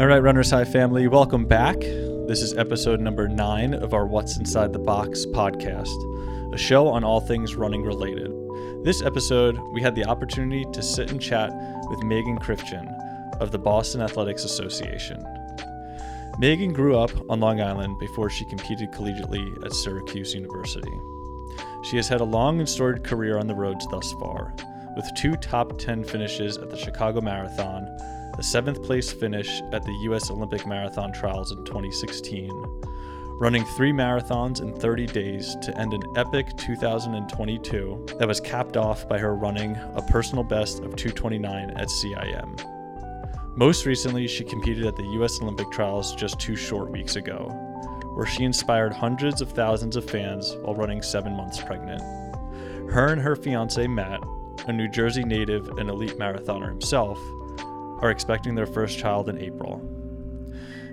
All right, Runner's High family, welcome back. This is episode number 9 of our What's Inside the Box podcast, a show on all things running related. This episode, we had the opportunity to sit and chat with Maegan Krifchin of the Boston Athletics Association. Maegan grew up on Long Island before she competed collegiately at Syracuse University. She has had a long and storied career on the roads thus far, with 2 top 10 finishes at the Chicago Marathon, a 7th place finish at the U.S. Olympic Marathon Trials in 2016, running 3 marathons in 30 days to end an epic 2022 that was capped off by her running a personal best of 2:29 at CIM. Most recently, she competed at the U.S. Olympic Trials just 2 short weeks ago, where she inspired hundreds of thousands of fans while running 7 months pregnant. Her and her fiancé Matt, a New Jersey native and elite marathoner himself, are expecting their first child in April.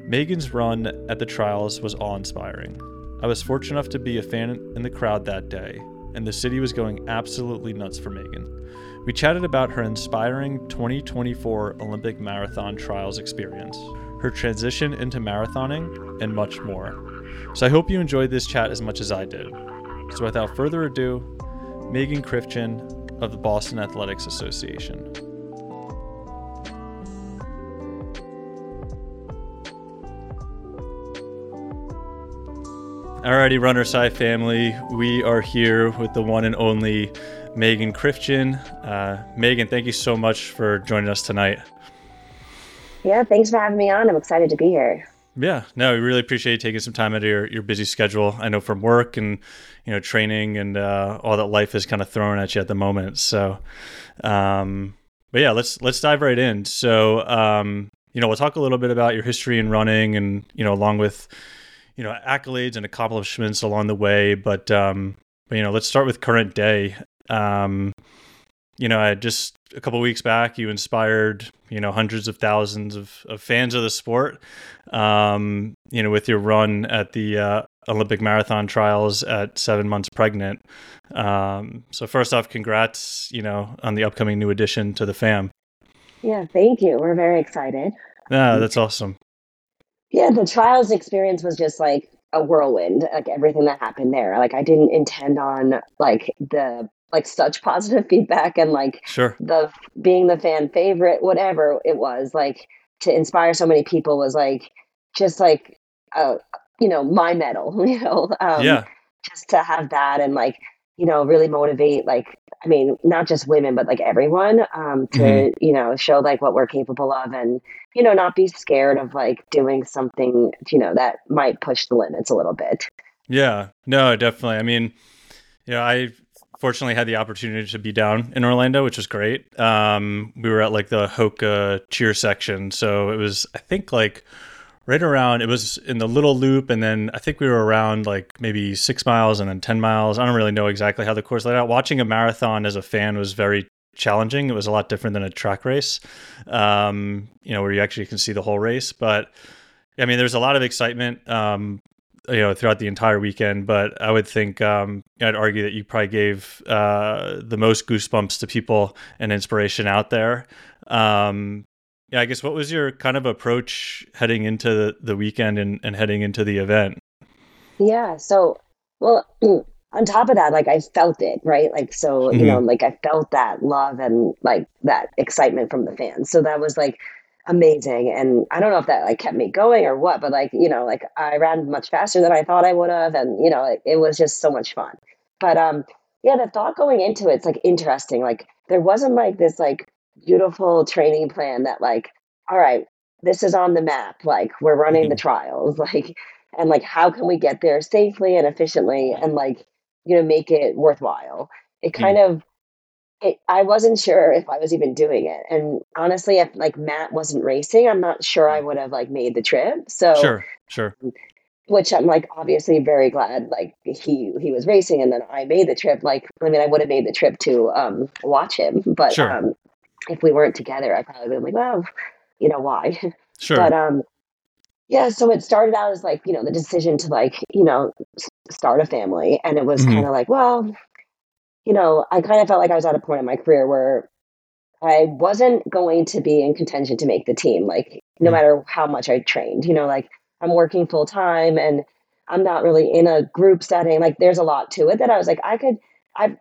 Maegan's run at the trials was awe-inspiring. I was fortunate enough to be a fan in the crowd that day, and the city was going absolutely nuts for Maegan. We chatted about her inspiring 2024 Olympic Marathon Trials experience, her transition into marathoning, and much more. So I hope you enjoyed this chat as much as I did. So without further ado, Maegan Krifchin of the Boston Athletics Association. Alrighty, Runner's High family, we are here with the one and only Maegan Krifchin. Maegan, thank you so much for joining us tonight. Yeah, thanks for having me on. I'm excited to be here. Yeah, no, we really appreciate you taking some time out of your busy schedule. I know from work and, you know, training and all that life is kind of thrown at you at the moment. So, but yeah, let's dive right in. So, you know, we'll talk a little bit about your history in running and, you know, along with, you know, accolades and accomplishments along the way, but you know, let's start with current day. You know, I just a couple of weeks back, you inspired, you know, hundreds of thousands of fans of the sport, you know, with your run at the Olympic Marathon Trials at 7 months pregnant. So first off, congrats, you know, on the upcoming new addition to the fam. Yeah, thank you. We're very excited. Yeah, that's awesome. Yeah, the trials experience was just like a whirlwind, like everything that happened there. Like I didn't intend on like such positive feedback and like sure. The being the fan favorite, whatever it was, like to inspire so many people was like, just like, you know, my medal, you know, yeah. Just to have that and like, you know, really motivate, like, I mean, not just women, but like everyone to, mm-hmm. you know, show like what we're capable of and, you know, not be scared of like doing something, you know, that might push the limits a little bit. Yeah, no, definitely. I mean, you know, I fortunately had the opportunity to be down in Orlando, which was great. We were at like the Hoka cheer section. So it was, I think like right around, it was in the little loop. And then I think we were around like maybe 6 miles and then 10 miles. I don't really know exactly how the course laid out. Watching a marathon as a fan was very challenging. It was a lot different than a track race, you know, where you actually can see the whole race. But I mean, there's a lot of excitement, you know, throughout the entire weekend. But I would think, I'd argue that you probably gave the most goosebumps to people and inspiration out there. Yeah, I guess what was your kind of approach heading into the weekend and heading into the event? Yeah, so, well, on top of that, like I felt it, right? Like, so, mm-hmm. you know, like I felt that love and like that excitement from the fans. So that was like amazing. And I don't know if that like kept me going or what, but like, you know, like I ran much faster than I thought I would have. And, you know, it was just so much fun. But yeah, the thought going into it's like interesting. Like there wasn't like this like beautiful training plan that like, all right, this is on the map, like we're running the trials, like, and like, how can we get there safely and efficiently and like, you know, make it worthwhile. It kind of, I wasn't sure if I was even doing it. And honestly, if like Matt wasn't racing, I'm not sure I would have like made the trip. So sure. Which I'm like, obviously very glad, like he was racing and then I made the trip. Like, I mean, I would have made the trip to watch him, but sure. If we weren't together, I probably would have been like, well, you know, why? Sure. But, yeah, so it started out as like, you know, the decision to like, you know, start a family. And it was kind of like, well, you know, I kind of felt like I was at a point in my career where I wasn't going to be in contention to make the team, like, no matter how much I trained, you know, like, I'm working full time and I'm not really in a group setting. Like, there's a lot to it that I was like, I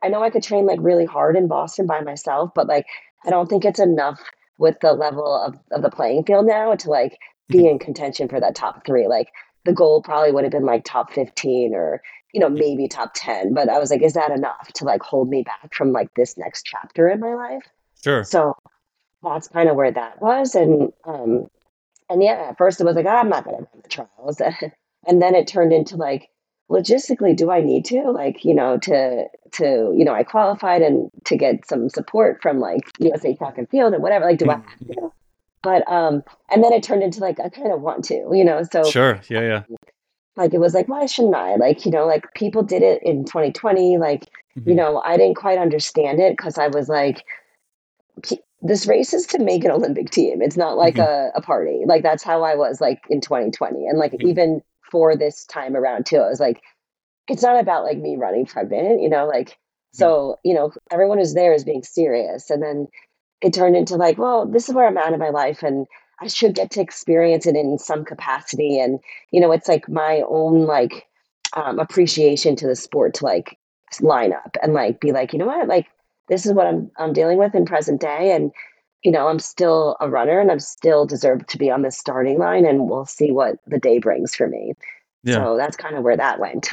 know I could train like really hard in Boston by myself, but like, I don't think it's enough with the level of the playing field now to like be in contention for that top three. Like, the goal probably would have been like top 15 or, you know, maybe top 10. But I was like, is that enough to like hold me back from like this next chapter in my life? Sure. So that's kind of where that was. And yeah, at first it was like, I'm not going to run the trials. And then it turned into like, logistically, do I need to, like, you know, to I qualified and to get some support from like USA Track and Field and whatever, like, do I have to? But, and then it turned into like, I kind of want to, you know, so. Sure. Yeah. Yeah. Like, it was like, why shouldn't I? Like, you know, like, people did it in 2020. Like, you know, I didn't quite understand it because I was like, this race is to make an Olympic team. It's not like a party. Like, that's how I was like in 2020. And like, even for this time around too, I was like, it's not about like me running pregnant, you know, like, so, you know, everyone who's there is being serious. And then it turned into like, well, this is where I'm at in my life and I should get to experience it in some capacity. And, you know, it's like my own like appreciation to the sport to like line up and like be like, you know what, like, this is what I'm dealing with in present day. And, you know, I'm still a runner and I'm still deserved to be on the starting line, and we'll see what the day brings for me. Yeah. So that's kind of where that went.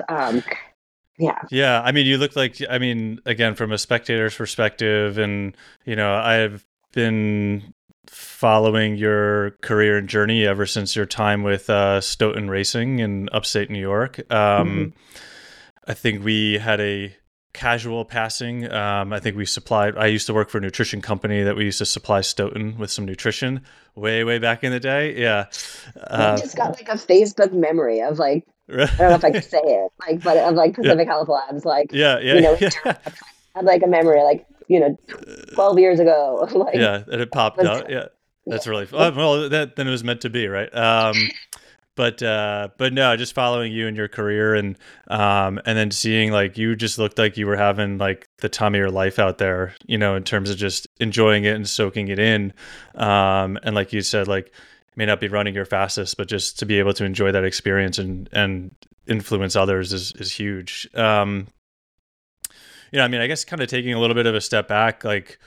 Yeah. I mean, you look like, I mean, again, from a spectator's perspective, and, you know, I've been following your career and journey ever since your time with Stoughton Racing in upstate New York. I think we had a casual passing. I think we supplied, I used to work for a nutrition company that we used to supply Stoughton with some nutrition way back in the day. Yeah. I just got like a Facebook memory of like, I don't know if I can say it, like, but of like Pacific Health Labs, like, you know, I'm like a memory, like, you know, 12 years ago. Like, and it popped out. That's really fun. Well, that then it was meant to be, right? But no, just following you and your career, and then seeing like, you just looked like you were having like the time of your life out there, you know, in terms of just enjoying it and soaking it in. And like you said, like, may not be running your fastest, but just to be able to enjoy that experience and influence others is huge. You know, I mean, I guess kind of taking a little bit of a step back, like,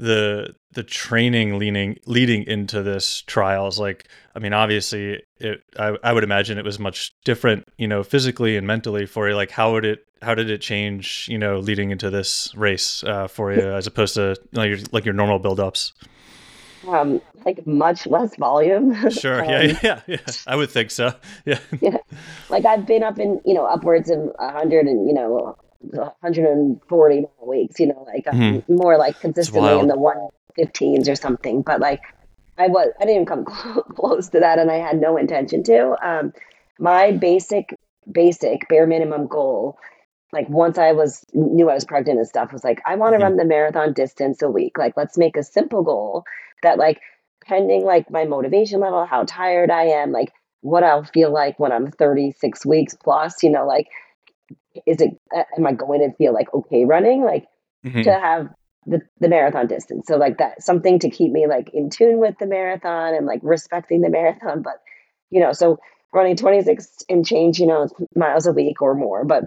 the training leading into this trials, like, I mean, obviously I would imagine it was much different, you know, physically and mentally for you. Like, how did it change, you know, leading into this race for you, as opposed to, you know, your normal buildups? Like, much less volume. Sure. I would think so. Yeah. Like, I've been up in, you know, upwards of 100 and, you know, 140 weeks, you know, like more like consistently in the 115s or something. But like, I didn't even come close to that, and I had no intention to. My basic bare minimum goal, like, once I knew I was pregnant and stuff, was like, I want to run the marathon distance a week. Like, let's make a simple goal that, like, pending like my motivation level, how tired I am, like what I'll feel like when I'm 36 weeks plus, you know, like, am I going to feel like okay running, like to have the marathon distance? So like, that something to keep me like in tune with the marathon and like respecting the marathon. But, you know, so running 26 and change, you know, miles a week or more. But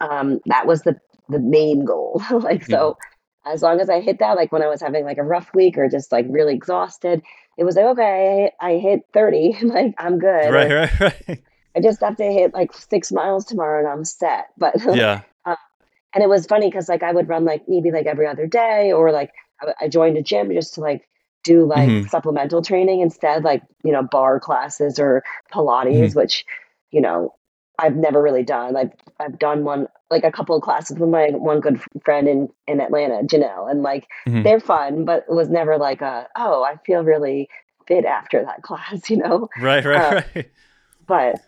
that was the main goal. Like, so as long as I hit that, like when I was having like a rough week or just like really exhausted, it was like, okay, I hit 30, like I'm good. Right. I just have to hit like 6 miles tomorrow and I'm set. But and it was funny because like I would run like maybe like every other day, or like I joined a gym just to like do like supplemental training instead, like, you know, bar classes or Pilates, which, you know, I've never really done. I've done one, like a couple of classes with my one good friend in Atlanta, Janelle, and like they're fun, but it was never like I feel really fit after that class, you know? Right. But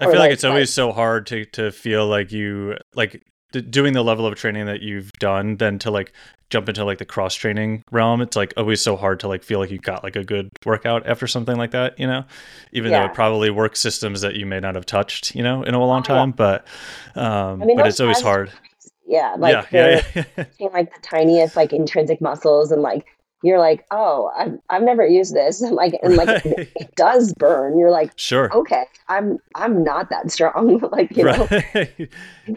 I feel like it's always so hard to feel like you, like, doing the level of training that you've done, then to like jump into like the cross training realm. It's like always so hard to like feel like you got like a good workout after something like that, you know, even though it probably works systems that you may not have touched, you know, in a long time. But I mean, but it's always hard. Like the tiniest like intrinsic muscles and like you're like, oh, I've never used this. And it does burn. You're like, sure, okay, I'm not that strong. Like, you right. know,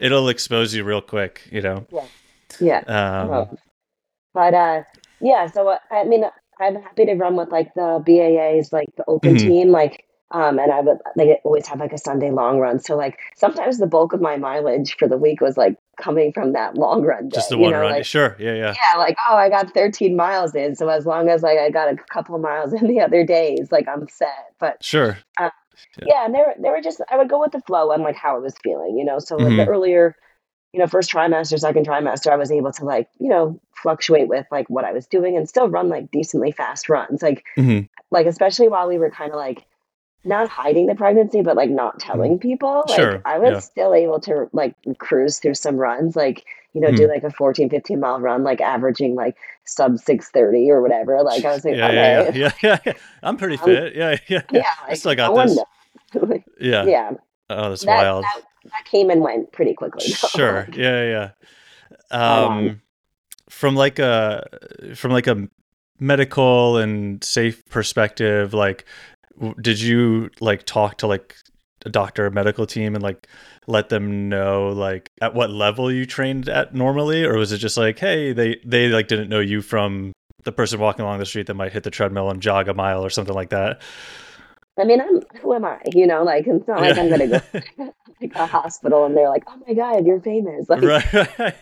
it'll expose you real quick, you know? Yeah. So I mean, I'm happy to run with like the BAAs, like the open mm-hmm. team, like, and I would always have like a Sunday long run. So like sometimes the bulk of my mileage for the week was like coming from that long run day, just the one run. Like, sure. Yeah. Yeah. Like, oh, I got 13 miles in. So as long as like I got a couple of miles in the other days, like I'm set. But sure. Yeah. And they were just, I would go with the flow and like how I was feeling, you know? So like mm-hmm. the earlier, you know, first trimester, second trimester, I was able to like, you know, fluctuate with like what I was doing and still run like decently fast runs. Like, mm-hmm. like, especially while we were kind of like, not hiding the pregnancy, but like not telling people, like sure, I was still able to like cruise through some runs, like, you know, do like a 14, 15 mile run, like averaging like sub 6:30 or whatever. Like I was like, okay. I'm pretty fit. Yeah. Like, I still got this. Yeah. Oh, that's wild. That came and went pretty quickly. Though. Sure. Yeah. From like a medical and safe perspective, like, did you like talk to like a doctor, a medical team, and like let them know like at what level you trained at normally, or was it just like, hey, they like didn't know you from the person walking along the street that might hit the treadmill and jog a mile or something like that? I mean, who am I? You know, like it's not like I'm gonna go to like a hospital and they're like, oh my god, you're famous. Like, right.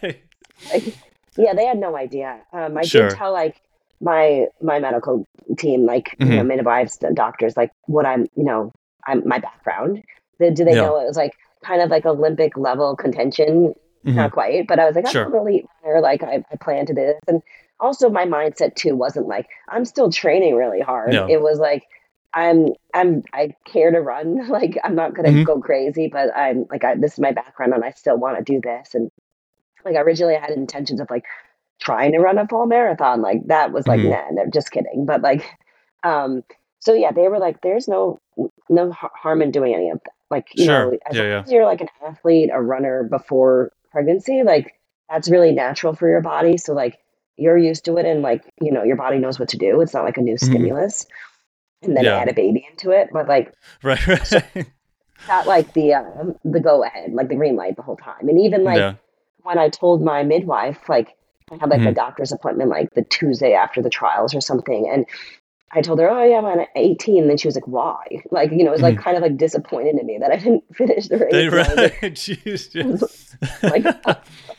Like, yeah, they had no idea. I did tell like my medical team, like, mm-hmm. you know, midwives, doctors, like what I'm, you know, my background. Do they know it was like kind of like Olympic level contention? Mm-hmm. Not quite, but I was like, I'm an elite runner. Like I plan to this. And also my mindset too, wasn't like, I'm still training really hard. No. It was like, I care to run. Like, I'm not going to mm-hmm. go crazy, but I'm like, this is my background and I still want to do this. And like, originally I had intentions of like, trying to run a full marathon, like that was like, mm-hmm. nah, just kidding. But like, so yeah, they were like, there's no harm in doing any of that. Like, you know, as you're like an athlete, a runner before pregnancy, like that's really natural for your body. So like you're used to it and like, you know, your body knows what to do. It's not like a new mm-hmm. stimulus and then add a baby into it. But like, right. So got like the go ahead, like the green light the whole time. And even like when I told my midwife, like, I had like mm-hmm. a doctor's appointment like the Tuesday after the trials or something. And I told her, oh yeah, I'm 18. And then she was like, why? Like, you know, it was like mm-hmm. kind of like disappointed in me that I didn't finish the race.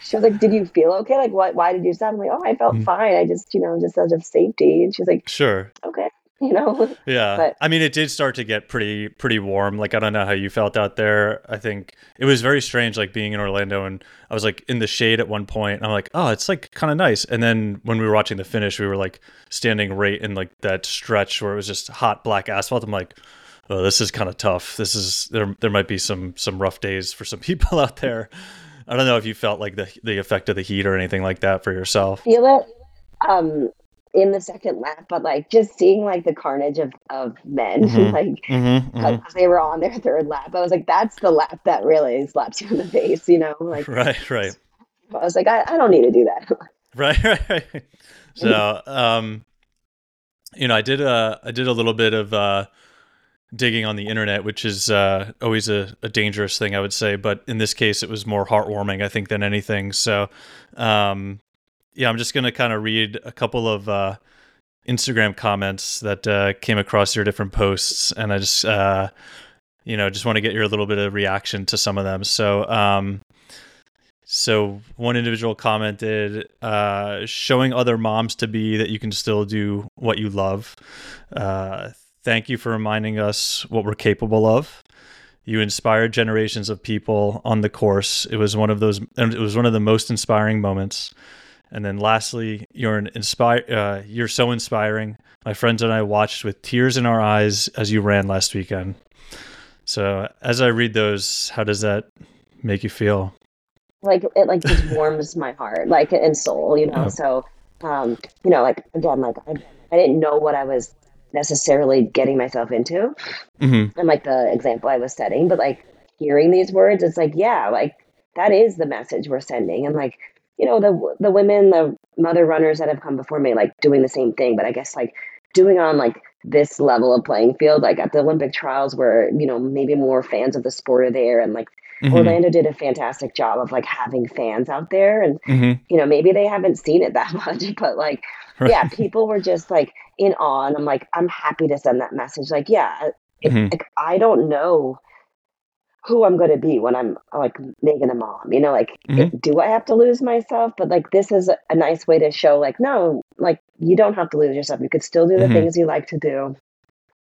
She was like, did you feel okay? Like, why did you stop? I'm like, oh, I felt mm-hmm. fine. I just, you know, just out of safety. And she's like, sure. Okay. You know? Yeah. But, I mean, it did start to get pretty warm. Like, I don't know how you felt out there. I think it was very strange, like being in Orlando, and I was like in the shade at one point and I'm like, oh, it's like kind of nice. And then when we were watching the finish, we were like standing right in like that stretch where it was just hot black asphalt. I'm like, oh, this is kind of tough. This is, there might be some rough days for some people out there. I don't know if you felt like the effect of the heat or anything like that for yourself. Feel it. In the second lap, but like just seeing like the carnage of men, mm-hmm. like mm-hmm, mm-hmm. they were on their third lap. I was like, that's the lap that really slaps you in the face, you know? Like, right. I was like, I don't need to do that. Right. So, you know, I did a little bit of digging on the internet, which is always a dangerous thing, I would say. But in this case, it was more heartwarming, I think, than anything. So, yeah, I'm just going to kind of read a couple of Instagram comments that came across your different posts. And I just, you know, just want to get your little bit of reaction to some of them. So so one individual commented, showing other moms to be that you can still do what you love. Thank you for reminding us what we're capable of. You inspired generations of people on the course. It was one of the most inspiring moments. And then lastly, you're so inspiring. My friends and I watched with tears in our eyes as you ran last weekend. So as I read those, how does that make you feel? Like, it like just warms my heart, like, and soul, you know? Oh. So, you know, like, again, like I didn't know what I was necessarily getting myself into. Mm-hmm. And like the example I was setting, but like hearing these words, it's like, yeah, like that is the message we're sending. And like, you know, the women, the mother runners that have come before me, like doing the same thing, but I guess like doing on like this level of playing field, like at the Olympic trials where, you know, maybe more fans of the sport are there. And like mm-hmm. Orlando did a fantastic job of like having fans out there and, mm-hmm. you know, maybe they haven't seen it that much, but like, right. yeah, people were just like in awe. And I'm like, I'm happy to send that message. Like, yeah, mm-hmm. Like, I don't know who I'm going to be when I'm like making a mom, you know, like, mm-hmm. Do I have to lose myself? But like, this is a nice way to show like, no, like you don't have to lose yourself. You could still do the mm-hmm. things you like to do.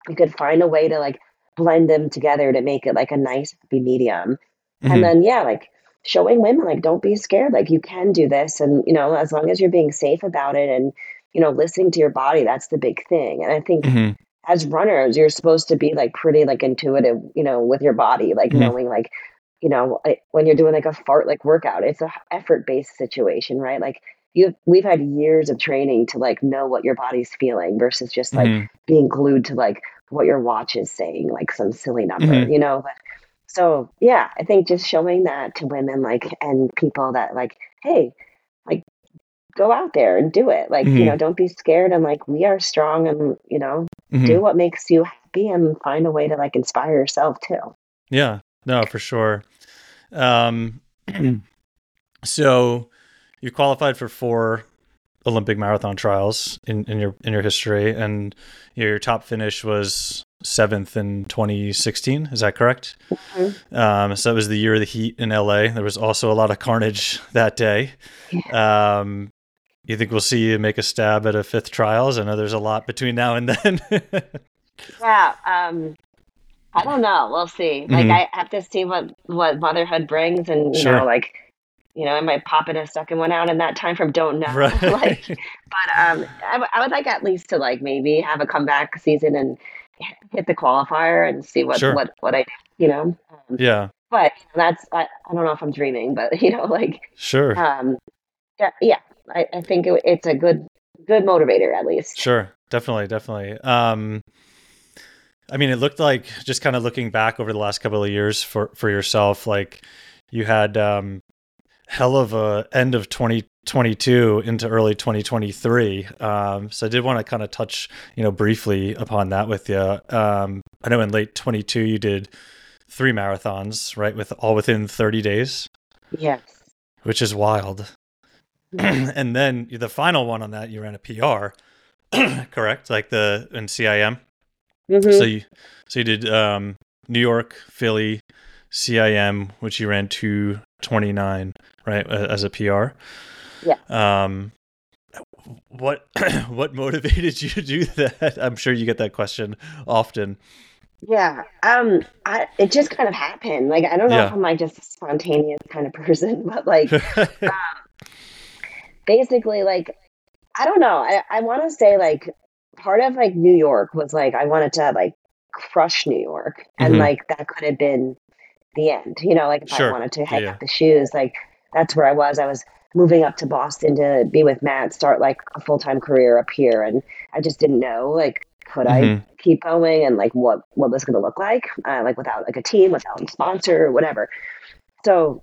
You could find a way to like blend them together to make it like a nice happy medium. Mm-hmm. And then, yeah, like showing women, like, don't be scared. Like you can do this. And, you know, as long as you're being safe about it and, you know, listening to your body, that's the big thing. And I think mm-hmm. as runners, you're supposed to be like pretty like intuitive, you know, with your body, like mm-hmm. knowing like, you know, when you're doing like a fart like workout, it's a effort-based situation, right? Like we've had years of training to like know what your body's feeling versus just like mm-hmm. being glued to like what your watch is saying, like some silly number, mm-hmm. you know? But, so yeah, I think just showing that to women like, and people that like, hey, like go out there and do it. Like, mm-hmm. you know, don't be scared. And like, we are strong and, you know, mm-hmm. do what makes you happy and find a way to like inspire yourself too. Yeah, no, for sure. So you qualified for 4 Olympic marathon trials in your history, and your top finish was 7th in 2016. Is that correct? Mm-hmm. So that was the year of the heat in LA. There was also a lot of carnage that day. Yeah. You think we'll see you make a stab at a 5th trials? I know there's a lot between now and then. Yeah. I don't know. We'll see. Like mm-hmm. I have to see what motherhood brings, and you sure. know, like, you know, I might pop in a second one out in that time from don't know. Right. Like, but I would like at least to like maybe have a comeback season and hit the qualifier and see what, sure. what I, you know? Yeah. But that's, I don't know if I'm dreaming, but you know, like, sure. Yeah. I think it's a good motivator at least. Sure. Definitely. I mean, it looked like, just kind of looking back over the last couple of years for yourself, like you had, hell of a end of 2022 into early 2023. So I did want to kind of touch, you know, briefly upon that with you. I know in late 2022 you did 3 marathons, right? With all within 30 days. Yes. Which is wild. And then the final one on that, you ran a PR, correct? Like in CIM. Mm-hmm. So you did New York, Philly, CIM, which you ran 2:29, right, as a PR. Yeah. What motivated you to do that? I'm sure you get that question often. Yeah. It just kind of happened. Like, I don't know if I'm like just a spontaneous kind of person, but like, basically, like, I don't know. I want to say like part of like New York was like, I wanted to like crush New York, and mm-hmm. like that could have been the end, you know, like if sure. I wanted to hang up the shoes, like that's where I was moving up to Boston to be with Matt, start like a full-time career up here. And I just didn't know, like, could mm-hmm. I keep going, and like what was going to look like without like a team, without a sponsor or whatever. So,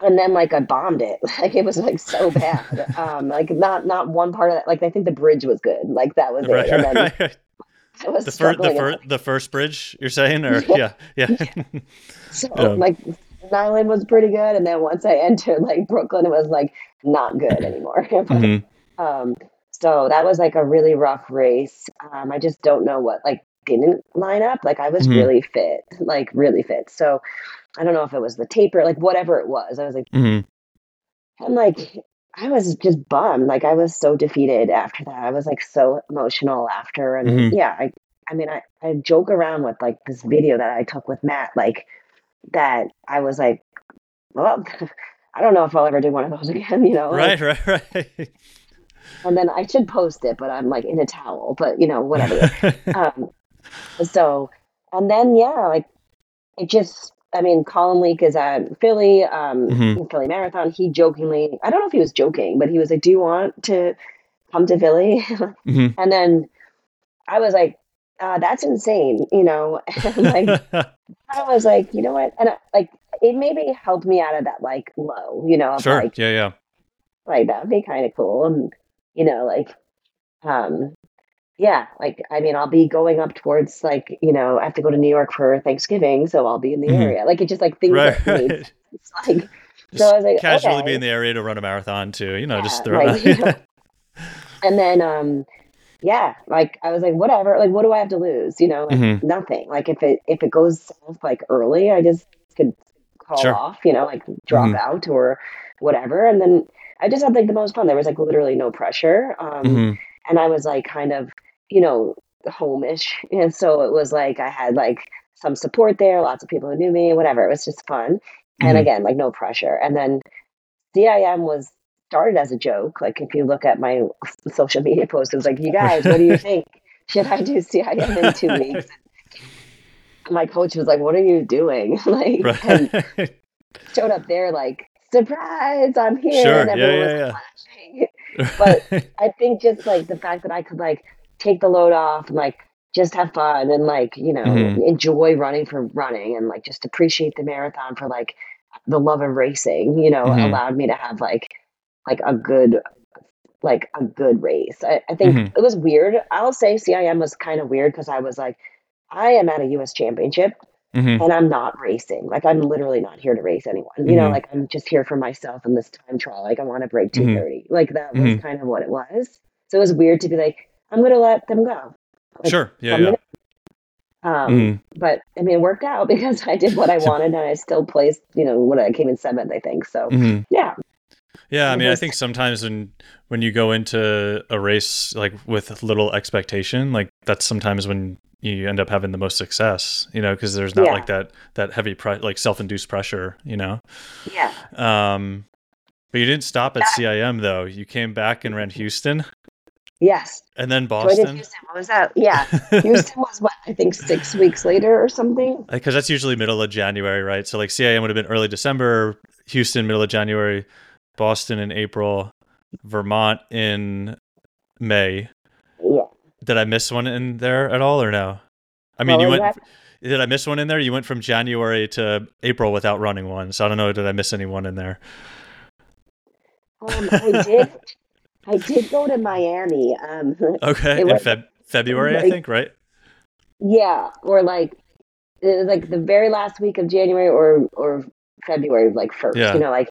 and then like I bombed it. Like it was like so bad. Like not one part of that. Like I think the bridge was good. Like that was right, it. And then, right. I was the first bridge, you're saying? Or yeah. So like Nyland was pretty good, and then once I entered like Brooklyn, it was like not good anymore. But, mm-hmm. So that was like a really rough race. I just don't know what like didn't line up. Like I was mm-hmm. really fit. So I don't know if it was the taper, like whatever it was. I was like, mm-hmm. I'm like, I was just bummed. Like I was so defeated after that. I was like so emotional after. And mm-hmm. yeah, I mean, I joke around with like this video that I took with Matt, like that I was like, well, I don't know if I'll ever do one of those again, you know? Like, right. And then I should post it, but I'm like in a towel, but you know, whatever. So, and then, yeah, like it just, I mean, Colin Leak is at Philly, mm-hmm. Philly Marathon. He jokingly, I don't know if he was joking, but he was like, do you want to come to Philly? Mm-hmm. And then I was like, that's insane, you know? And like, I was like, you know what? And like, it maybe helped me out of that like low, you know? Sure. Like, yeah. like, that would be kind of cool. And, you know, like, yeah, like, I mean, I'll be going up towards, like, you know, I have to go to New York for Thanksgiving, so I'll be in the area. Like, it just, like, things that it's like, just so I was like, casually be in the area to run a marathon too, you know, just throw it out. You know. And then, yeah, like, I was like, whatever, like, what do I have to lose? You know, like, nothing. Like, if it goes south, like, early, I just could call off, you know, like, drop out or whatever. And then I just had, like, the most fun. There was, like, literally no pressure. And I was, like, kind of, you know, home-ish. And so it was, like, I had, like, some support there, lots of people who knew me, whatever. It was just fun. And again, like, no pressure. And then CIM was started as a joke. Like, if you look at my social media posts, it was like, you guys, what do you think? Should I do CIM in 2 weeks? My coach was like, what are you doing? Like, and showed up there like, surprise, I'm here. Sure. And everyone was flashing. But I think just like the fact that I could like take the load off and like just have fun and like, you know, enjoy running for running and like just appreciate the marathon for like the love of racing, you know, allowed me to have like a good race. I think it was weird. I'll say CIM was kind of weird because I was like, I am at a U.S. championship and I'm not racing. Like, I'm literally not here to race anyone, you know, like, I'm just here for myself in this time trial. Like, I want to break 2:30. Like, that was kind of what it was. So it was weird to be like, I'm going to let them go. Like, sure. Yeah. Yeah. But I mean, it worked out because I did what I wanted and I still placed, you know, what I came in seventh, I think. So yeah. Yeah. I mean, I think sometimes when you go into a race, like with little expectation, like that's sometimes when you end up having the most success, you know, because there's not like that heavy like self-induced pressure, you know? Yeah. But you didn't stop at CIM though. You came back and ran Houston. Yes. And then Boston. So I did Houston. What was that? Yeah. Houston was what, I think 6 weeks later or something. Because that's usually middle of January, right? So like CIM would have been early December, Houston, middle of January, Boston in April, Vermont in May. Yeah. Did I miss one in there at all or no? I mean, did I miss one in there? You went from January to April without running one. So I don't know. Did I miss anyone in there? I did. I did go to Miami. Okay, in February, like, I think, right? Yeah, or like it was like the very last week of January or February, like first, you know, like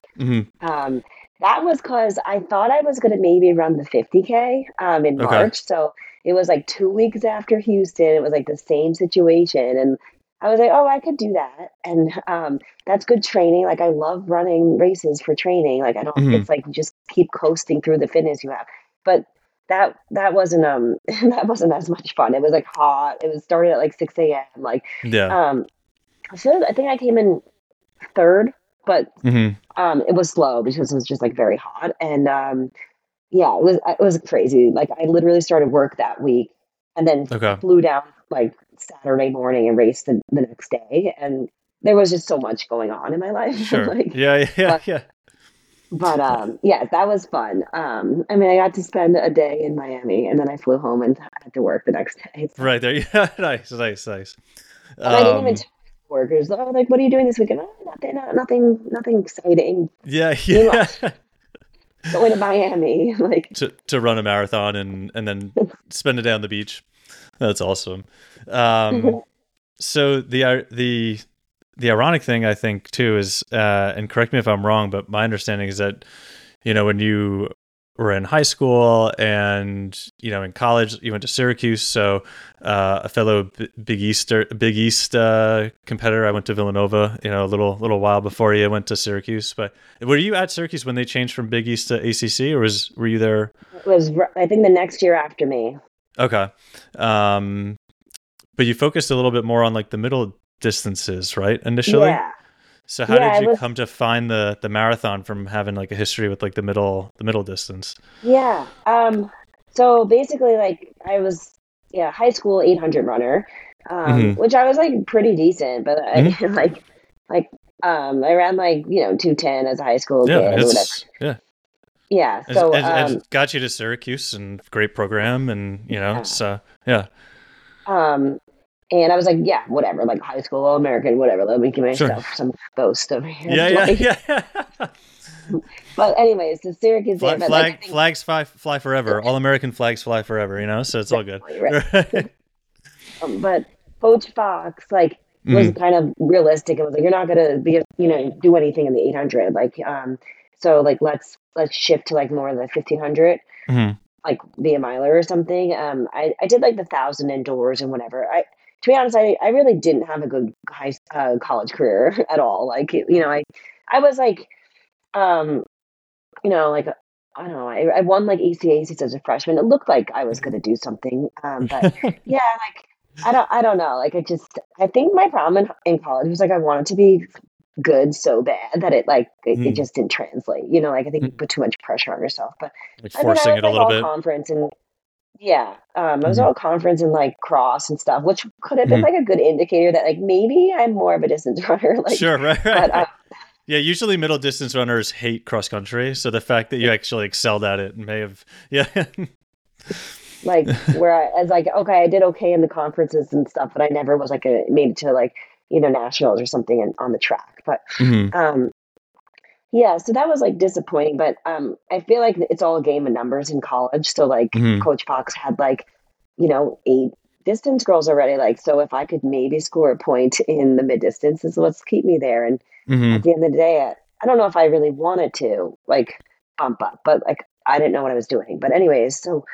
that was because I thought I was going to maybe run the 50K in March. So it was like 2 weeks after Houston. It was like the same situation. And I was like, oh, I could do that. And that's good training. Like, I love running races for training. Like, I don't, it's like, you just keep coasting through the fitness you have. But that wasn't as much fun. It was like hot. It was started at like 6 a.m. Like, so I think I came in third, but it was slow because it was just like very hot. And yeah, it was crazy. Like, I literally started work that week and then flew down like Saturday morning and raced the next day, and there was just so much going on in my life. Sure. Like, yeah, that was fun. I mean, I got to spend a day in Miami, and then I flew home and had to work the next day. Right there, yeah, nice. And I didn't even tell my workers, "Oh, like, what are you doing this weekend?" Oh, nothing exciting. Yeah. Going to Miami, like to run a marathon and then spend a day on the beach. That's awesome. So the ironic thing I think too is, and correct me if I'm wrong, but my understanding is that, you know, when you were in high school and, you know, in college, you went to Syracuse. So, a fellow Big East competitor, I went to Villanova, you know, a little while before you went to Syracuse. But were you at Syracuse when they changed from Big East to ACC, or were you there? It was, I think, the next year after me. Okay. But you focused a little bit more on like the middle distances, right? Initially. Yeah. So how did you come to find the marathon from having like a history with like the middle distance? Yeah. So basically like I was high school 800 runner, which I was like pretty decent, but I I ran like, you know, 210 as a high school kid or whatever. Yeah. Yeah. So it got you to Syracuse and great program and, you know, so and I was like, yeah, whatever, like high school All-American, whatever. Let me give myself some boast over here. Yeah, like, yeah. Well, anyways, the Syracuse flag, event, like, flags fly forever. All American flags fly forever, you know, so it's all good. Right. But Coach Fox, like, was kind of realistic. It was like, you're not going to be, you know, do anything in the 800. Like, so like, let's shift to like more of the 1500, like be a miler or something. I did like the 1,000 indoors and whatever. To be honest, I really didn't have a good college career at all. Like, you know, I was like, you know, like, I don't know, I won like ACACs as a freshman. It looked like I was going to do something. But yeah, like, I don't know. Like, I think my problem in college was like, I wanted to be good so bad that it just didn't translate, you know, like I think you put too much pressure on yourself, but like forcing it a little bit. Conference and yeah. I was all conference and like cross and stuff, which could have been like a good indicator that like, maybe I'm more of a distance runner. Like, sure. Right. But, yeah, usually middle distance runners hate cross country. So the fact that you actually excelled at it may have, yeah. Like where I was like, okay, I did okay in the conferences and stuff, but I never was like made it to like, you know, nationals or something on the track. But yeah, so that was like disappointing. But I feel like it's all a game of numbers in college. So like Coach Fox had like, you know, 8 distance girls already. Like, so if I could maybe score a point in the mid distance, is what's keep me there. And at the end of the day, I don't know if I really wanted to like bump up, but like, I didn't know what I was doing. But anyways, so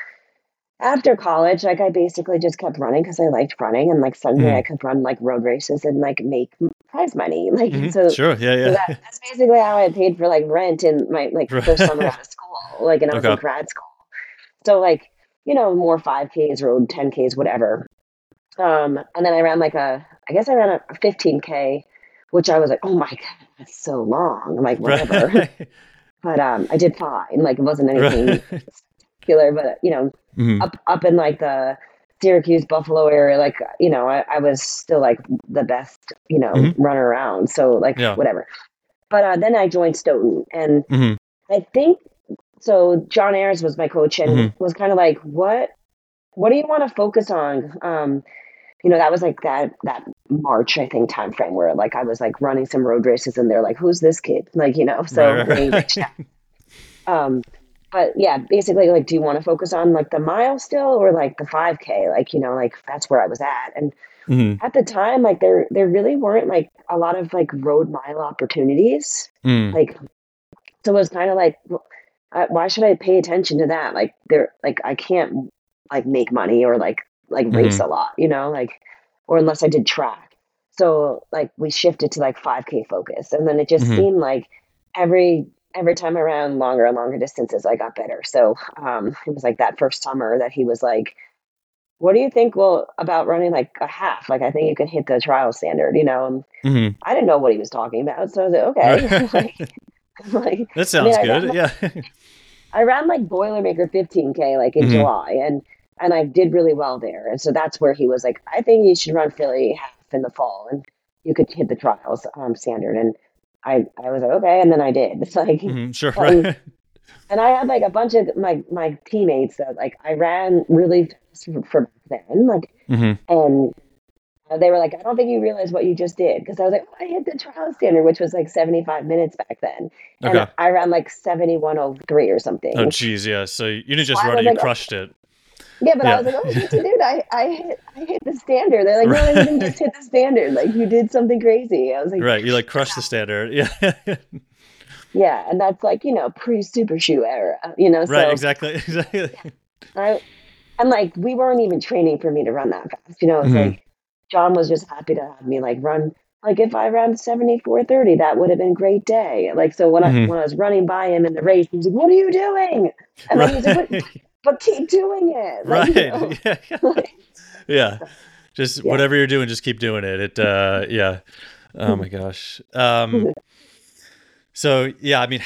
after college, like I basically just kept running because I liked running, and like someday I could run like road races and like make prize money. Like so, sure, yeah. So that's basically how I paid for like rent in my like first summer out of school, like, and I was in grad school. So like, you know, more 5Ks, road 10Ks, whatever. And then I ran like I ran a 15K, which I was like, oh my god, that's so long. I'm like, whatever. Right. But I did fine. Like it wasn't anything particular, but you know. Up in like the Syracuse Buffalo area, like, you know, I was still like the best, you know, runner around. So like, whatever. But then I joined Stoughton, and I think, so John Ayres was my coach and was kind of like, what do you want to focus on? You know, that was like that March, I think, time frame where like, I was like running some road races and they're like, who's this kid? Like, you know, so they reached out. But yeah, basically, like, do you want to focus on like the mile still or like the 5K? Like, you know, like that's where I was at. And at the time, like there really weren't like a lot of like road mile opportunities. Like, so it was kind of like, well, why should I pay attention to that? Like I can't like make money or like race a lot, you know, like, or unless I did track. So like we shifted to like 5K focus. And then it just seemed like every time I ran longer and longer distances, I got better. So it was like that first summer that he was like, what do you think about running like a half? Like, I think you can hit the trial standard, you know? And I didn't know what he was talking about. So I was like, okay. like, that sounds good. Yeah. I ran like Boilermaker 15K like in July and I did really well there. And so that's where he was like, I think you should run Philly half in the fall and you could hit the trials standard. And I was like, okay, and then I did. It's like sure, right. And I had like a bunch of my teammates that like I ran really fast for them, like, and they were like, I don't think you realize what you just did, because I was like, I hit the trial standard, which was like 75 minutes back then, and I ran like 71:03 or something. Oh, geez, yeah. So you didn't just run it; like, you crushed it. Yeah, but I was like, oh, good to do. I hit the standard. They're like, no, you didn't just hit the standard. Like, you did something crazy. I was like, right, you like crushed the standard. Yeah. Yeah, and that's like, you know, pre-super shoe era, you know. Right, so, exactly. Yeah. And like, we weren't even training for me to run that fast, you know. It's like, John was just happy to have me like run. Like, if I ran 74:30, that would have been a great day. Like, so when I was running by him in the race, he was like, what are you doing? And then he's like, what? But keep doing it. Like, right. You know? Yeah. Just whatever you're doing, just keep doing it. Yeah. Oh my gosh. So yeah, I mean,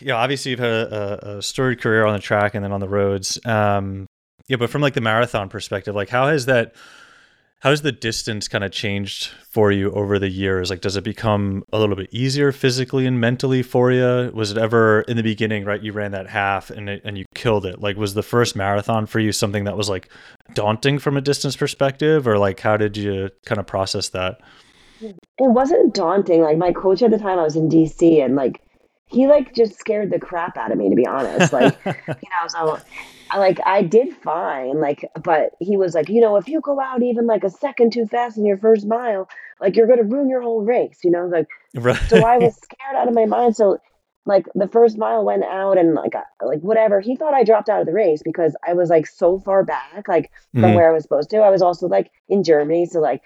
you know, obviously you've had a storied career on the track and then on the roads. Yeah. But from like the marathon perspective, like how has the distance kind of changed for you over the years? Like, does it become a little bit easier physically and mentally for you? Was it ever in the beginning, right? You ran that half and you killed it. Like, was the first marathon for you something that was like daunting from a distance perspective, or like, how did you kind of process that? It wasn't daunting. Like, my coach at the time, I was in DC, and like, he like just scared the crap out of me, to be honest. Like, you know, so I did fine. Like, but he was like, you know, if you go out even like a second too fast in your first mile, like you're going to ruin your whole race, you know? Like, right. So I was scared out of my mind. So like the first mile went out and like whatever, he thought I dropped out of the race because I was like so far back, like from where I was supposed to. I was also like in Germany. So like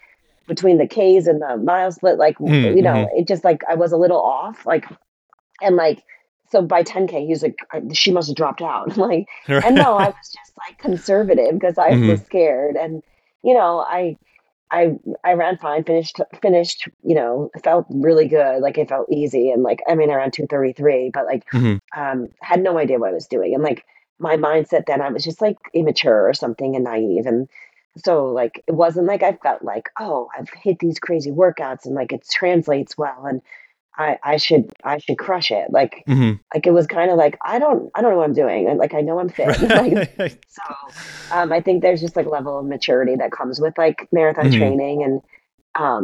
between the K's and the mile split, like, you know, it just like, I was a little off, like, and like, so by 10K, he was like, she must have dropped out. Like, and no, I was just like conservative because I was scared. And, you know, I ran fine, finished, you know, felt really good. Like it felt easy. And like, I mean, I ran 2:33, but like, had no idea what I was doing. And like my mindset then, I was just like immature or something and naive. And so like, it wasn't like I felt like, oh, I've hit these crazy workouts and like, it translates well. And I should crush it. Like, like it was kind of like, I don't know what I'm doing. And like, I know I'm fit. Right. Like, so, I think there's just like level of maturity that comes with like marathon training. And, I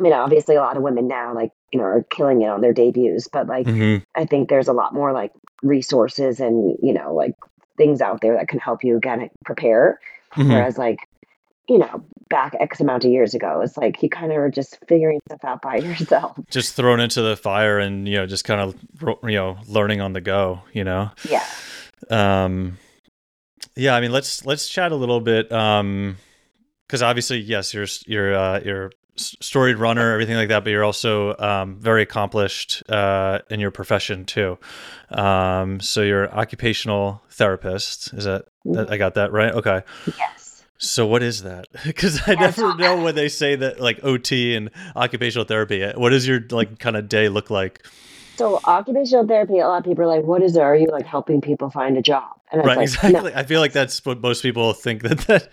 mean, obviously a lot of women now, like, you know, are killing it on their debuts, but like, I think there's a lot more like resources and, you know, like things out there that can help you kind of prepare. Whereas like, you know, back X amount of years ago, it's like you kind of were just figuring stuff out by yourself. Just thrown into the fire and, you know, just kind of, you know, learning on the go, you know? Yeah. Yeah. I mean, let's chat a little bit. 'Cause obviously, yes, you're storied runner, everything like that, but you're also, very accomplished, in your profession too. So you're an occupational therapist. Is that, I got that right? Okay. Yes. So what is that? Because I never know when they say that, like OT and occupational therapy. What does your like kind of day look like? So occupational therapy, a lot of people are like, "What is it? Are you like helping people find a job?" And it's like, exactly. No. I feel like that's what most people think that.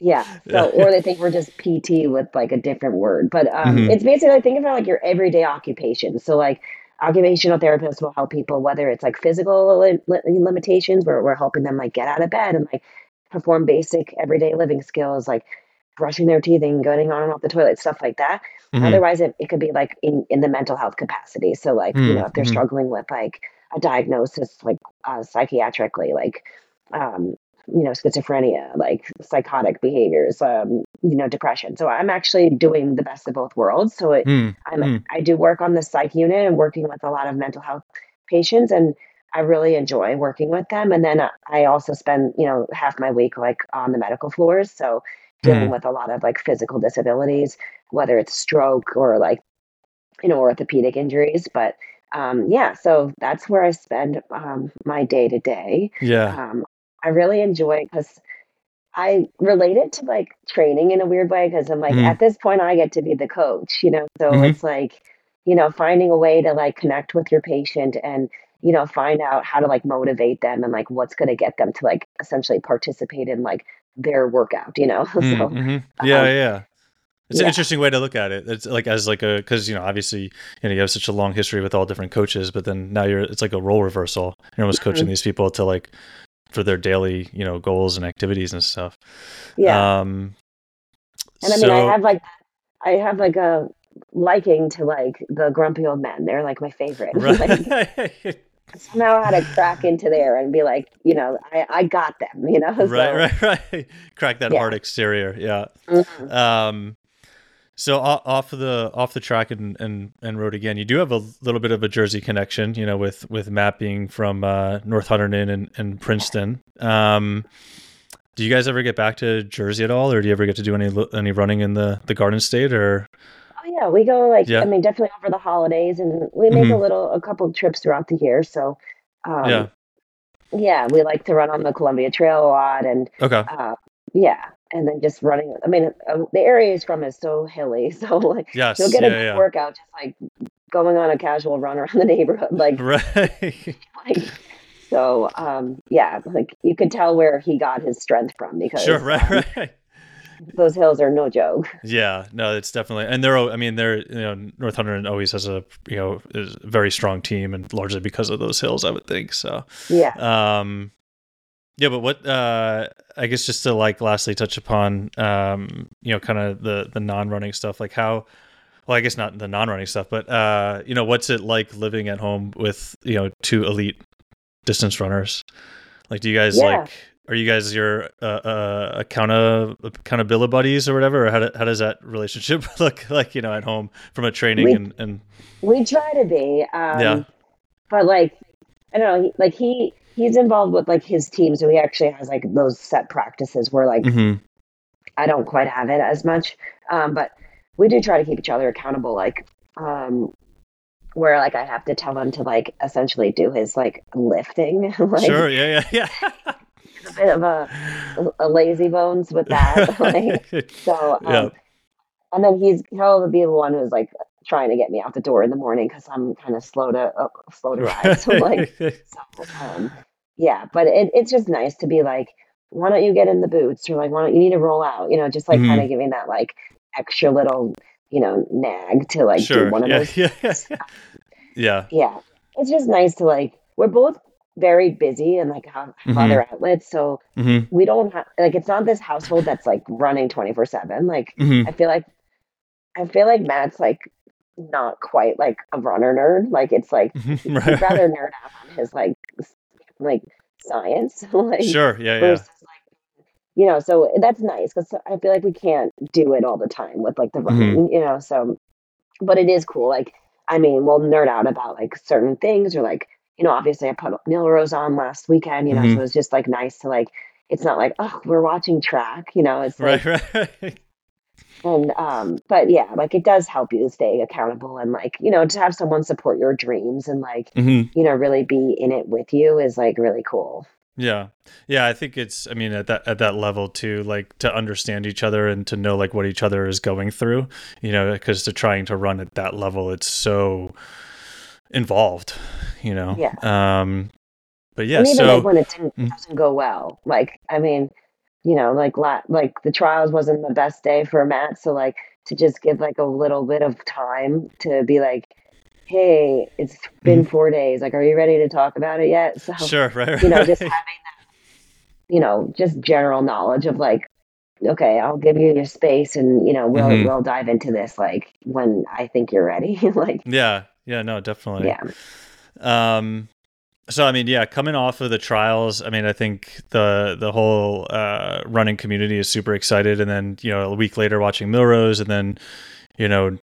Yeah. So, or they think we're just PT with like a different word, but it's basically like, think about like your everyday occupation. So like occupational therapists will help people, whether it's like physical limitations, where we're helping them like get out of bed and like perform basic everyday living skills like brushing their teeth and going on and off the toilet, stuff like that. Otherwise, it could be like in the mental health capacity. So like, you know, if they're struggling with like a diagnosis, like psychiatrically, like, you know, schizophrenia, like psychotic behaviors, you know, depression. So I'm actually doing the best of both worlds. So I do work on the psych unit and working with a lot of mental health patients, and I really enjoy working with them. And then I also spend, you know, half my week like on the medical floors. So dealing with a lot of like physical disabilities, whether it's stroke or like, you know, orthopedic injuries. But yeah, so that's where I spend my day to day. Yeah. I really enjoy it because I relate it to like training in a weird way, because I'm like, at this point I get to be the coach, you know? So it's like, you know, finding a way to like connect with your patient and, you know, find out how to like motivate them and like what's going to get them to like essentially participate in like their workout, you know? So, yeah. It's an interesting way to look at it. It's like as like a, 'cause you know, obviously, you know, you have such a long history with all different coaches, but then now it's like a role reversal. You're almost coaching these people to like, for their daily, you know, goals and activities and stuff. Yeah. And I mean, I have like a liking to like the grumpy old men. They're like my favorite. Right. Like, somehow I had to crack into there and be like, you know, I got them, you know? So, right. Crack that hard exterior. Yeah. Mm-hmm. So off the track and road again, you do have a little bit of a Jersey connection, you know, with Matt being from North Hunterdon and Princeton. Do you guys ever get back to Jersey at all? Or do you ever get to do any running in the Garden State or... Yeah, we go like, I mean, definitely over the holidays, and we make a couple trips throughout the year. So, yeah, we like to run on the Columbia Trail a lot, and and then just running. I mean, the area he's from is so hilly, so like you'll get a good workout just like going on a casual run around the neighborhood, like so. Yeah, like you could tell where he got his strength from because those hills are no joke. Yeah, no, it's definitely, and they're you know, North Hunterdon always has a, you know, is a very strong team, and largely because of those hills, I would think. So yeah, but what I guess just to like lastly touch upon, you know, kind of the non-running stuff, like how well, I guess not the non-running stuff, but, you know, what's it like living at home with, you know, two elite distance runners? Like, do you guys like, are you guys your accountability buddies or whatever? Or how does that relationship look like, you know, at home from a training and we try to be, but like, I don't know, like he's involved with like his team. So he actually has like those set practices where like, I don't quite have it as much. But we do try to keep each other accountable. Like, where like I have to tell him to like essentially do his like lifting. Like, sure. Yeah. A bit of a lazy bones with that. Like, so, and then he'll be the one who's like trying to get me out the door in the morning because I'm kind of slow to ride. So like, but it's just nice to be like, why don't you get in the boots? Or like, why don't you need to roll out? You know, just like kind of giving that like extra little, you know, nag to like do one of those. Yeah. It's just nice to like, we're both very busy and like have other outlets. So we don't have, like, it's not this household that's like running 24/7. Like, I feel like Matt's like not quite like a runner nerd. Like it's like, he'd rather nerd out on his like science. Like, versus, like, you know, so that's nice because I feel like we can't do it all the time with like the running, you know, so, but it is cool. Like, I mean, we'll nerd out about like certain things or like, you know, obviously I put Millrose on last weekend, you know, so it's just like nice to like, it's not like, oh, we're watching track, you know, it's like, and, but yeah, like it does help you to stay accountable and like, you know, to have someone support your dreams and like, you know, really be in it with you is like really cool. Yeah. Yeah. I think it's, I mean, at that level too, like to understand each other and to know like what each other is going through, you know, because to trying to run at that level, it's so involved, you know? Yeah. But yeah, and even so like when it doesn't go well, like, I mean, you know, like the trials wasn't the best day for Matt. So like to just give like a little bit of time to be like, hey, it's been 4 days. Like, are you ready to talk about it yet? So, you know, just having that, you know, just general knowledge of like, okay, I'll give you your space and, you know, we'll dive into this. Like when I think you're ready, like, yeah, no, definitely. Yeah. So, I mean, yeah, coming off of the trials, I mean, I think the whole running community is super excited. And then, you know, a week later watching Millrose and then, you know,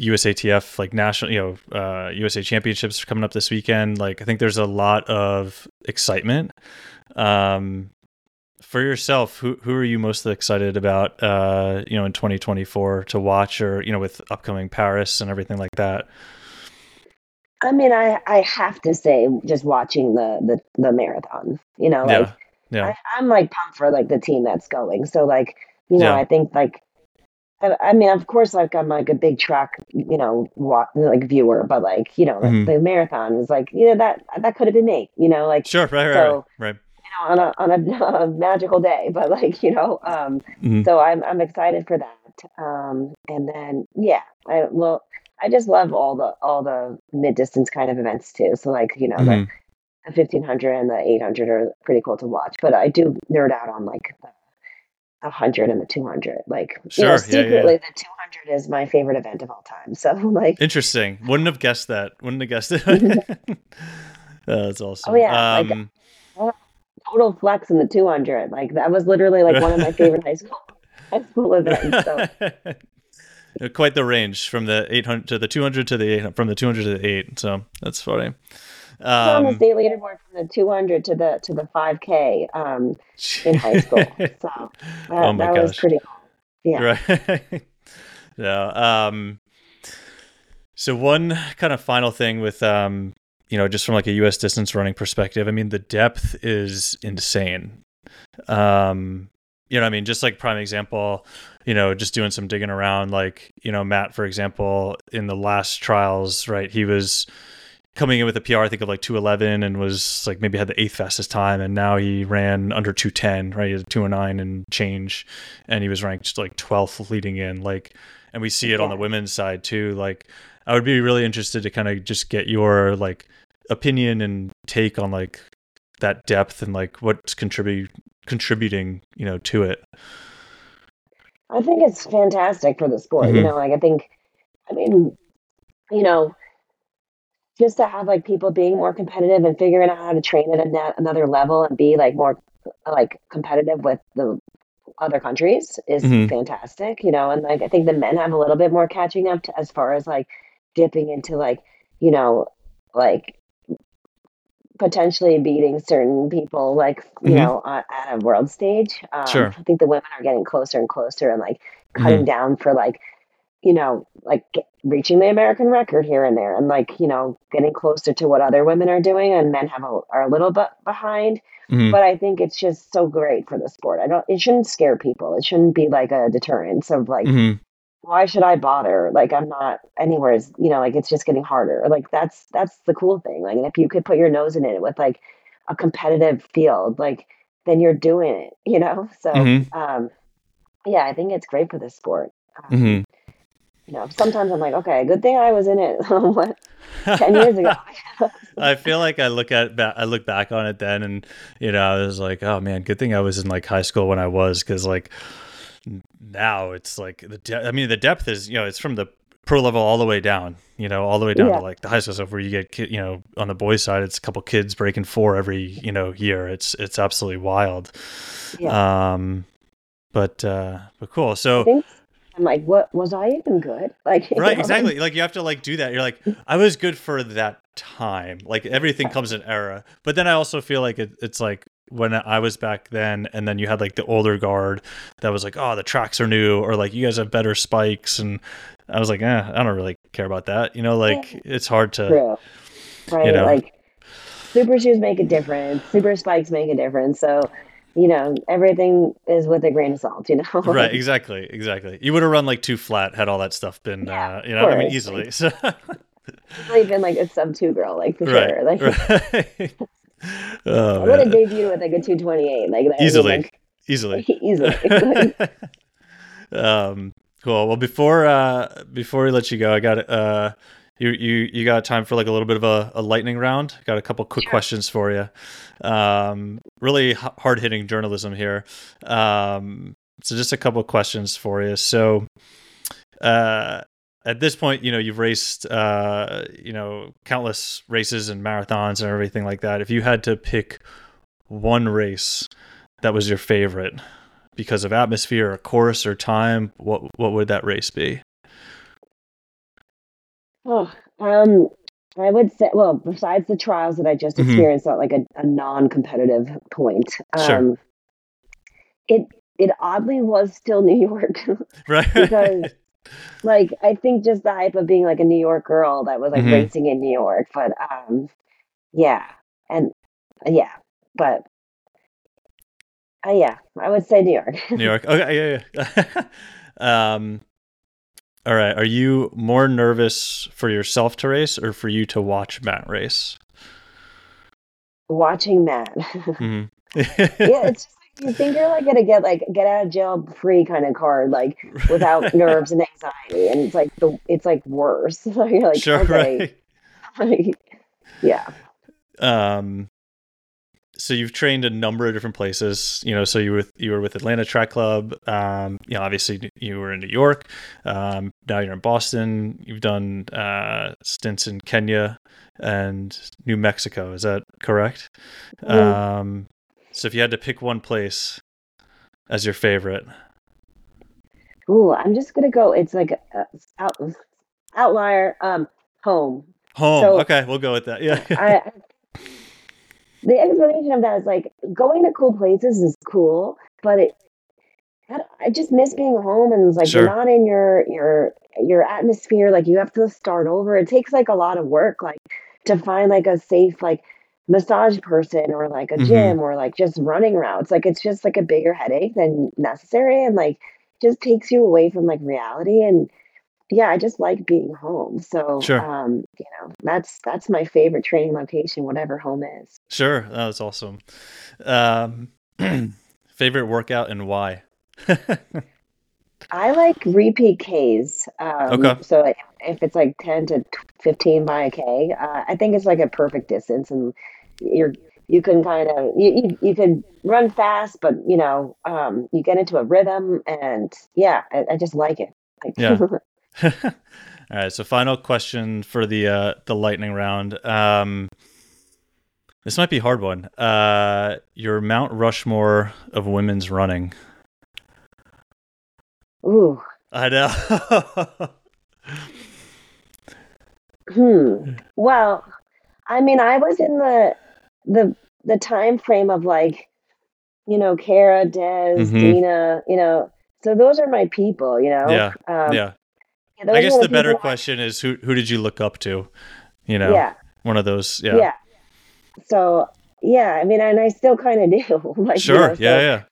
USATF, like national, you know, USA championships coming up this weekend. Like, I think there's a lot of excitement. For yourself, who are you most excited about, you know, in 2024 to watch or, you know, with upcoming Paris and everything like that? I mean, I have to say just watching the marathon, you know, like I'm like pumped for like the team that's going. So like, you know, I think like, I mean, of course, like I'm like a big track, you know, like viewer, but like, you know, the marathon is like, you know, that could have been me, you know, like, right. You know, on a magical day, but like, you know, so I'm excited for that. And then, yeah, I just love all the mid distance kind of events too. So like, you know, the 1500 and the 800 are pretty cool to watch, but I do nerd out on like the 100 and the 200, like you know, secretly the 200 is my favorite event of all time. So like, interesting. Wouldn't have guessed it. That's awesome. Oh yeah. Like, total flex in the 200. Like that was literally like one of my favorite high school events. So. Quite the range from the 800 to the 200 to the 800, from the 200 to the 8. So that's funny. I was on the state leaderboard from the 200 to the 5K in high school. So that was pretty cool. Yeah. Right. Yeah. So one kind of final thing with you know, just from like a U.S. distance running perspective, I mean the depth is insane. You know, I mean, just like prime example, you know, just doing some digging around, like, you know, Matt, for example, in the last trials, right, he was coming in with a PR, I think of like 2:11 and was like maybe had the 8th fastest time. And now he ran under 2:10, right? He had 2:09 and change. And he was ranked like 12th leading in, like, and we see it on the women's side too. Like, I would be really interested to kind of just get your like opinion and take on like that depth and like what's contributing, you know, to it. I think it's fantastic for the sport. You know, like I think I mean, you know, just to have like people being more competitive and figuring out how to train at another level and be like more like competitive with the other countries is fantastic, you know. And like, I think the men have a little bit more catching up to, as far as like dipping into like, you know, like potentially beating certain people, like, you know, at a world stage. I think the women are getting closer and closer and like cutting down for like, you know, like reaching the American record here and there, and like, you know, getting closer to what other women are doing, and men have are a little bit behind. But I think it's just so great for the sport. It shouldn't scare people. It shouldn't be like a deterrence of like, why should I bother? Like, I'm not anywhere, you know, like it's just getting harder. Like that's the cool thing. Like, and if you could put your nose in it with like a competitive field, like then you're doing it, you know? So, yeah, I think it's great for the sport. You know, sometimes I'm like, okay, good thing I was in it what 10 years ago. I feel like I look back on it then, and you know, I was like, oh man, good thing I was in like high school when I was, because like now it's like the depth is, you know, it's from the pro level all the way down, you know, all the way down to like the high school stuff, where you get you know, on the boys' side, it's a couple kids breaking 4 every, you know, year. It's absolutely wild. Yeah. But cool. So. I'm like, what was I even good? Like, right, you know? Exactly. Like you have to like do that. You're like, I was good for that time. Like everything comes in era. But then I also feel like it's like when I was back then, and then you had like the older guard that was like, oh, the tracks are new, or like you guys have better spikes, and I was like, I don't really care about that. You know, like it's hard to, right? You know. Like super shoes make a difference. Super spikes make a difference. So. You know, everything is with a grain of salt, you know? Right, exactly. You would have run like 2 flat had all that stuff been, you know, I mean, easily. So. Been like a sub-2 girl, like, for sure. Like, I would have debuted with like a 228. Like, easily. Cool. Well, before we let you go, I got, you got time for like a little bit of a lightning round? Got a couple quick questions for you. Really hard-hitting journalism here. So just a couple questions for you. So at this point, you know, you've raced, you know, countless races and marathons and everything like that. If you had to pick one race that was your favorite because of atmosphere or course or time, what would that race be? Oh, I would say, well, besides the trials that I just experienced at like a non-competitive point, it oddly was still New York, right? Because like, I think just the hype of being like a New York girl that was like racing in New York, but I would say New York. New York. Okay. Yeah. All right. Are you more nervous for yourself to race or for you to watch Matt race? Watching Matt. Yeah, it's just like you think you're like gonna get like get out of jail free kind of card, like without nerves and anxiety, and it's like worse. So you're like, sure, okay, right. Yeah. So you've trained a number of different places, you know, so you were with Atlanta Track Club, you know, obviously you were in New York, now you're in Boston, you've done stints in Kenya and New Mexico. Is that correct? So if you had to pick one place as your favorite. Ooh, I'm just going to go. It's like outlier, home. Home. So, okay. We'll go with that. Yeah. The explanation of that is like going to cool places is cool, but I just miss being home, and it's like you're not in your atmosphere. Like you have to start over. It takes like a lot of work, like to find like a safe like massage person or like a gym or like just running routes. Like it's just like a bigger headache than necessary, and like just takes you away from like reality. And yeah, I just like being home. So, you know, that's my favorite training location, whatever home is. Sure. Oh, that's awesome. Favorite workout and why? I like repeat Ks. Okay. So if it's like 10 to 15 by a K, I think it's like a perfect distance, and you can kind of, you can run fast, but you know, you get into a rhythm, and yeah, I just like it. Like, yeah. All right, so final question for the lightning round. This might be a hard one. Your Mount Rushmore of women's running. Ooh. I know. Well, I mean, I was in the time frame of, like, you know, Kara, Des, Dena, you know, so those are my people, you know. Yeah. Yeah, I guess the better question is who did you look up to? You know, one of those. Yeah. Yeah. So, yeah, I mean, and I still kind of do. Like, sure. You know, so, yeah.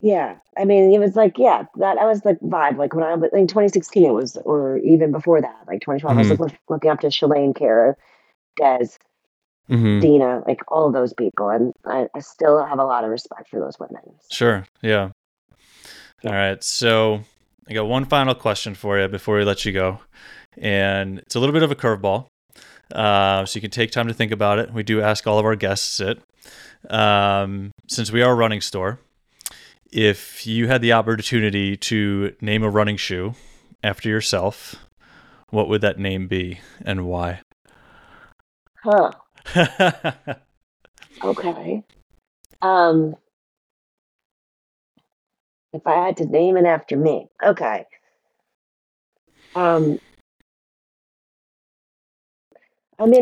Yeah. I mean, it was like, yeah, that I was like vibe. Like when I was in 2016, it was, or even before that, like 2012, I was like looking up to Shalane, Kara, Des, Dena, like all of those people. And I still have a lot of respect for those women. Sure. Yeah. All right. So I got one final question for you before we let you go. And it's a little bit of a curveball. So you can take time to think about it. We do ask all of our guests it. Since we are a running store, if you had the opportunity to name a running shoe after yourself, what would that name be and why? Huh. Okay. If I had to name it after me. Okay. I mean,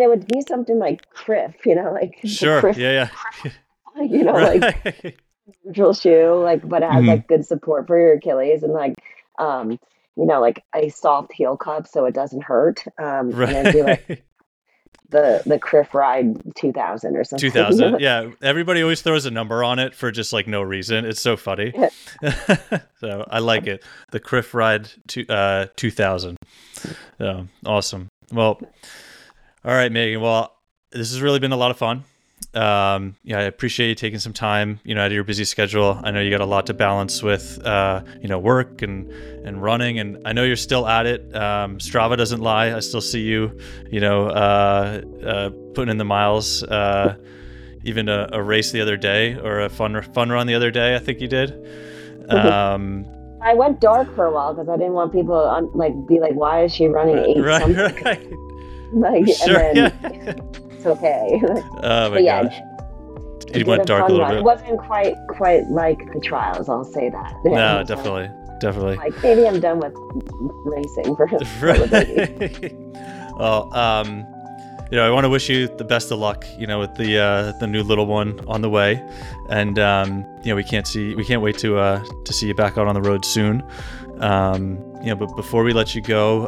it would be something like Krif, you know, like sure, Krif, yeah, you know, right. Like neutral shoe, like, but it has like good support for your Achilles and like, you know, like a soft heel cup so it doesn't hurt. Right. And then do like the KrifRide 2000 or something. 2000, yeah. Everybody always throws a number on it for just like no reason. It's so funny. So I like it. The KrifRide 2000. So, awesome. Well. All right, Maegan. Well, this has really been a lot of fun. Yeah, I appreciate you taking some time, you know, out of your busy schedule. I know you got a lot to balance with, you know, work and running, and I know you're still at it. Strava doesn't lie. I still see you, you know, putting in the miles, even a race the other day or a fun run the other day. I think you did. I went dark for a while because I didn't want people on, like, be like, why is she running 8 something? Right. Like, sure, and then, it's okay. Oh my gosh. It went dark a little bit. It wasn't quite like the trials, I'll say that. No, definitely. Like, maybe I'm done with racing for him. Right. Well, you know, I want to wish you the best of luck, you know, with the new little one on the way. And, you know, we can't wait to see you back out on the road soon. You know, but before we let you go,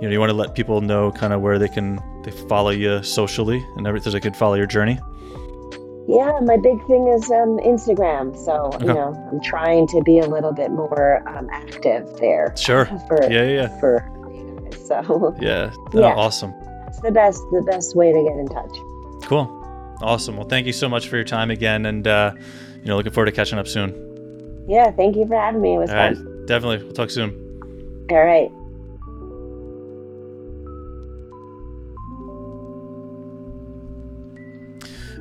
you know, you want to let people know kind of where they follow you socially and everything, so they can follow your journey? Yeah, my big thing is Instagram. So, you know, I'm trying to be a little bit more active there. Sure. For you guys. So, awesome. It's the best way to get in touch. Cool. Awesome. Well, thank you so much for your time again. And, you know, looking forward to catching up soon. Yeah, thank you for having me. It was fun. All right. Definitely. We'll talk soon. All right.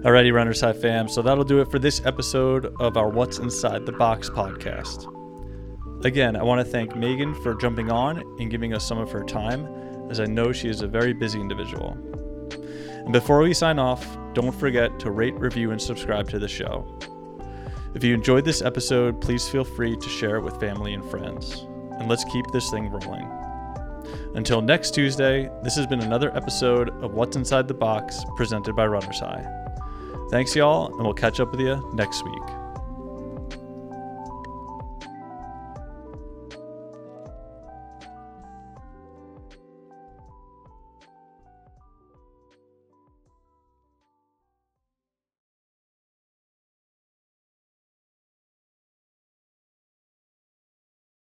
Alrighty, Runners High fam, so that'll do it for this episode of our What's Inside the Box podcast. Again, I want to thank Maegan for jumping on and giving us some of her time, as I know she is a very busy individual. And before we sign off, don't forget to rate, review, and subscribe to the show. If you enjoyed this episode, please feel free to share it with family and friends. And let's keep this thing rolling. Until next Tuesday, this has been another episode of What's Inside the Box presented by Runners High. Thanks, y'all, and we'll catch up with you next week.